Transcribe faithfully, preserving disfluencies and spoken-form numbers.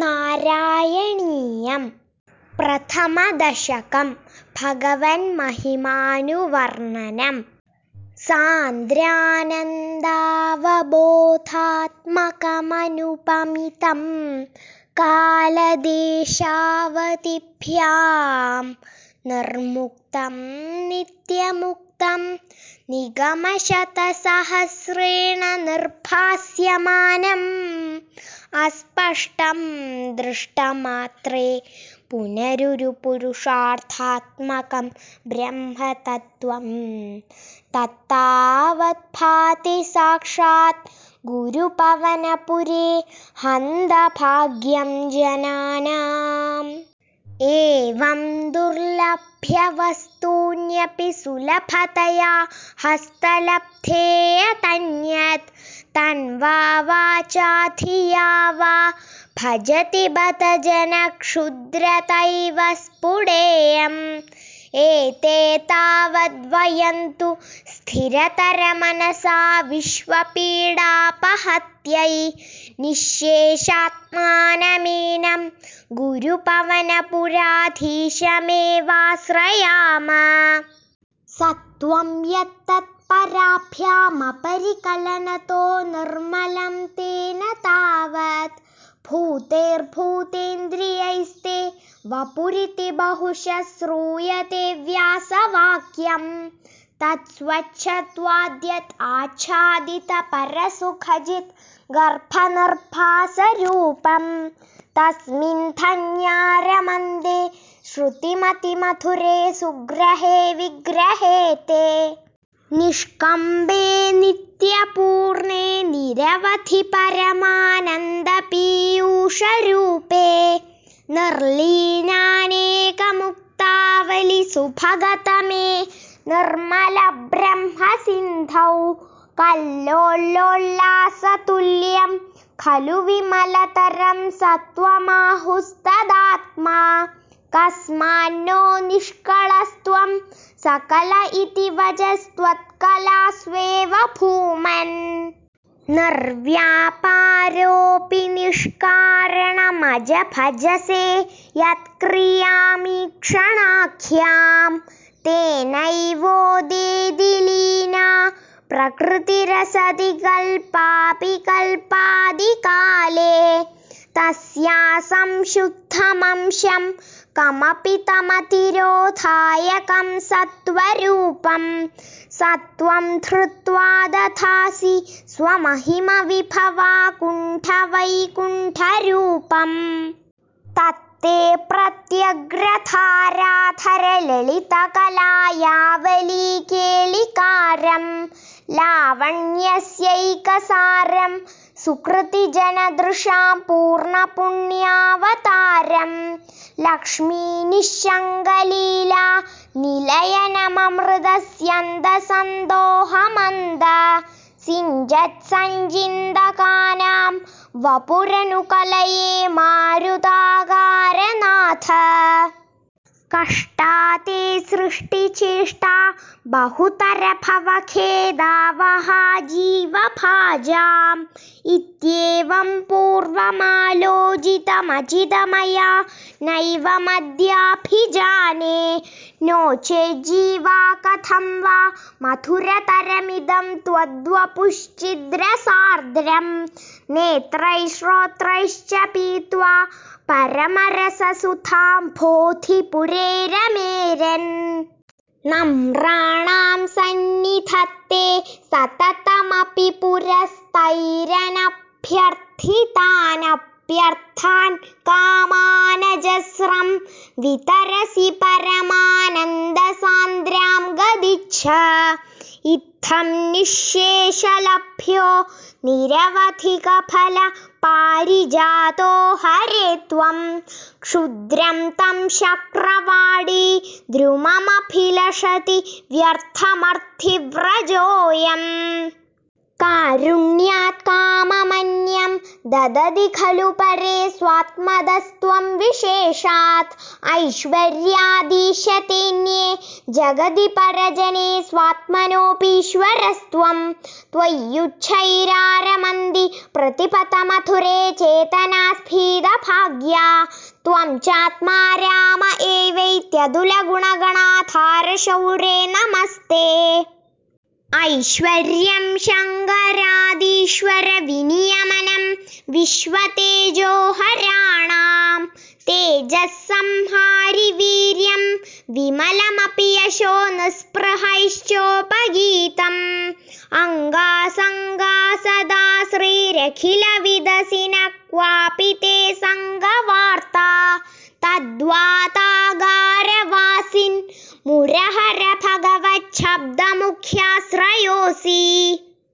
നാരായണീയം. പ്രഥമദശകം ഭഗവൻ മഹിമാനുവർണ്ണനം. സാന്ദ്രാനന്ദാവബോധാത്മകമനുപമിതം കാലദേശാവതിഭ്യാം നിർമുക്തം നിത്യമുക്തം നിഗമശതസഹസ്രേണ നിർഭാസ്യമാനം അസ്പഷ്ടം ദൃഷ്ടമാത്രേ പുനരുരു പുരുഷാർത്ഥാത്മകം ബ്രഹ്മതത്വം. തത്താവത് ഭാതി സാക്ഷാത് ഗുരുപവനപുരേ ഹന്തഭാഗ്യം ജനാനാം. ഏവം ദുർലഭ്യ വസ്തൂന്യപി സുലഭതയാ ഹസ്തലബ്ധേയതന്യത് തൻവാ വാചാ ധിയാ വാ ഭജതി ബത ജനക്ഷുദ്രതൈവ സ്ഫുടേയം. ഏതേ താവദ്വയന്തു സ്ഥിരതരമനസാ വിശ്വപീഡാപഹത്യൈ നിശ്ശേഷാത്മാനമീനം ഗുരുപവനപുരാധീശമേവാശ്രയാമ. സത്വം യത്തത് പരാഭ്യാമപരികലനതോ നിർമ്മലം തേന താവത് ഭൂതേർഭൂതേന്ദ്രിയൈസ്തേ വപുരിതി ബഹുശ ശ്രൂയതേ വ്യാസവാക്യം. തത്സ്വച്ഛത്വാദ്യത് ആച്ഛാദിത പരസുഖജിത് ഗർഭനിർഭാസരൂപം. തസ്മിൻ ധന്യാരമന്ദേ ശ്രുതിമതിമധുരേ സുഗ്രഹേ വിഗ്രഹേ തേ. നിഷ്കമ്പേ നിത്യപൂർണേ നിരവധി പരമാനന്ദപീയൂഷരൂപേ നിർലീനാനേകമുക്താവലി സുഭഗതമേ നിർമ്മല ബ്രഹ്മസിന്ധൗ കല്ലോല്ലോല്ലാസതുല്യം ഖലു വിമലതരം സത്വമാഹുസ്തദാത്മാ. കസ്മാന്നോ നിഷ്കളസ്ത്വം സകല ഇതി വജസ്ത്വത്കലാസ്വേവ ഭൂമൻ. നിർവ്യാപാരോപി നിഷ്കാരണമജ ഭജസേ യത്ക്രിയാമീക്ഷണാഖ്യാം തേനൈവോദേതി ലീന പ്രകൃതിരസതി കൽപാപി കൽപാദികാലേ. തസ്യാസം ശുദ്ധമംശം കമപി തമതിരോധായ കം സത്വരൂപം. സത്വം ധൃത്വാ ദധാസി സ്വമഹിമ വിഭവാ കുണ്ഠവൈകുണ്ഠരൂപം. തത്തേ പ്രത്യഗ്രധാരാധരലളിതകലായാവലീകേളികാരം ലാവണ്യസ്യൈകസാരം സുകൃതിജനദൃശാം പൂർണ്ണപുണ്യാവതാരം. ലക്ഷ്മീ നിശങ്കലീല നിലയനമമൃതസ്യന്തസന്തോഹമന്ദ സിഞ്ജത്സഞ്ജിന്തകാനാം വപുരനുകലയേ മാരുതാകാരനാഥ. കഷ്ടാതേ സൃഷ്ടിചേഷ്ട ബഹുതരഭവഖേദാവഹ ജീവഭാജാം. ഇത്യേവം പൂർവമാലോചിതമചിതമയാ നൈവമദ്യാഭിജാനേ. നോ ചേ ജീവാ കഥം വാ മധുരതരമിദം ത്വദ്വപുശ്ചിദ്രസാർദ്രം. നേത്രൈ ശ്രോത്രൈശ്ച പീത്വാ പരമരസസുധാം ബോധി പുരേരമേരൻ. നമ്രാണാം സന്നിധത്തെ സതതമപി പുരസ്തൈരനഭ്യർത്ഥിതാനഭ്യർത്ഥാൻ കാമാനജസ്രം വിതരസി പരമാനന്ദസാന്ദ്രാം ഗതിച്ഛ. ഇത്തം നിശ്ശേഷലഭ്യോ നിരവധികഫല പാരിജാതോ ഹരേത്വം. ക്ഷുദ്രം തം ശക്രവാടി ദ്രുമമഭിലഷതി വ്യർത്ഥമർത്ഥിവ്രജോയം. കാരുണ്യാത് കാമമന്യം ദദതി ഖലു പരേ स्वात्मदस्त्वं विशेषात् ऐश्वर्यादिशतेऽन्ये जगदि परजने स्वात्मनोऽपीश्वरस्त्वं त्वय्युच्छैरारमन्ति प्रतिपतमथुरे चेतनास्फीदभाग्या त्वं चात्मा राम एवैत्यदुलगुणगणाधारशौरे नमस्ते। ऐश्वर्यं शङ्करादीश्वर विनियमनं विश्वतेजोहराणां तेजस्संहारि वीर्यं विमलमपि यशो निःस्पृहैश्चोपगीतम् अङ्गासङ्गा सदा श्रीरखिलविदसिन क्वापि ते सङ्गवार्ता तद्वा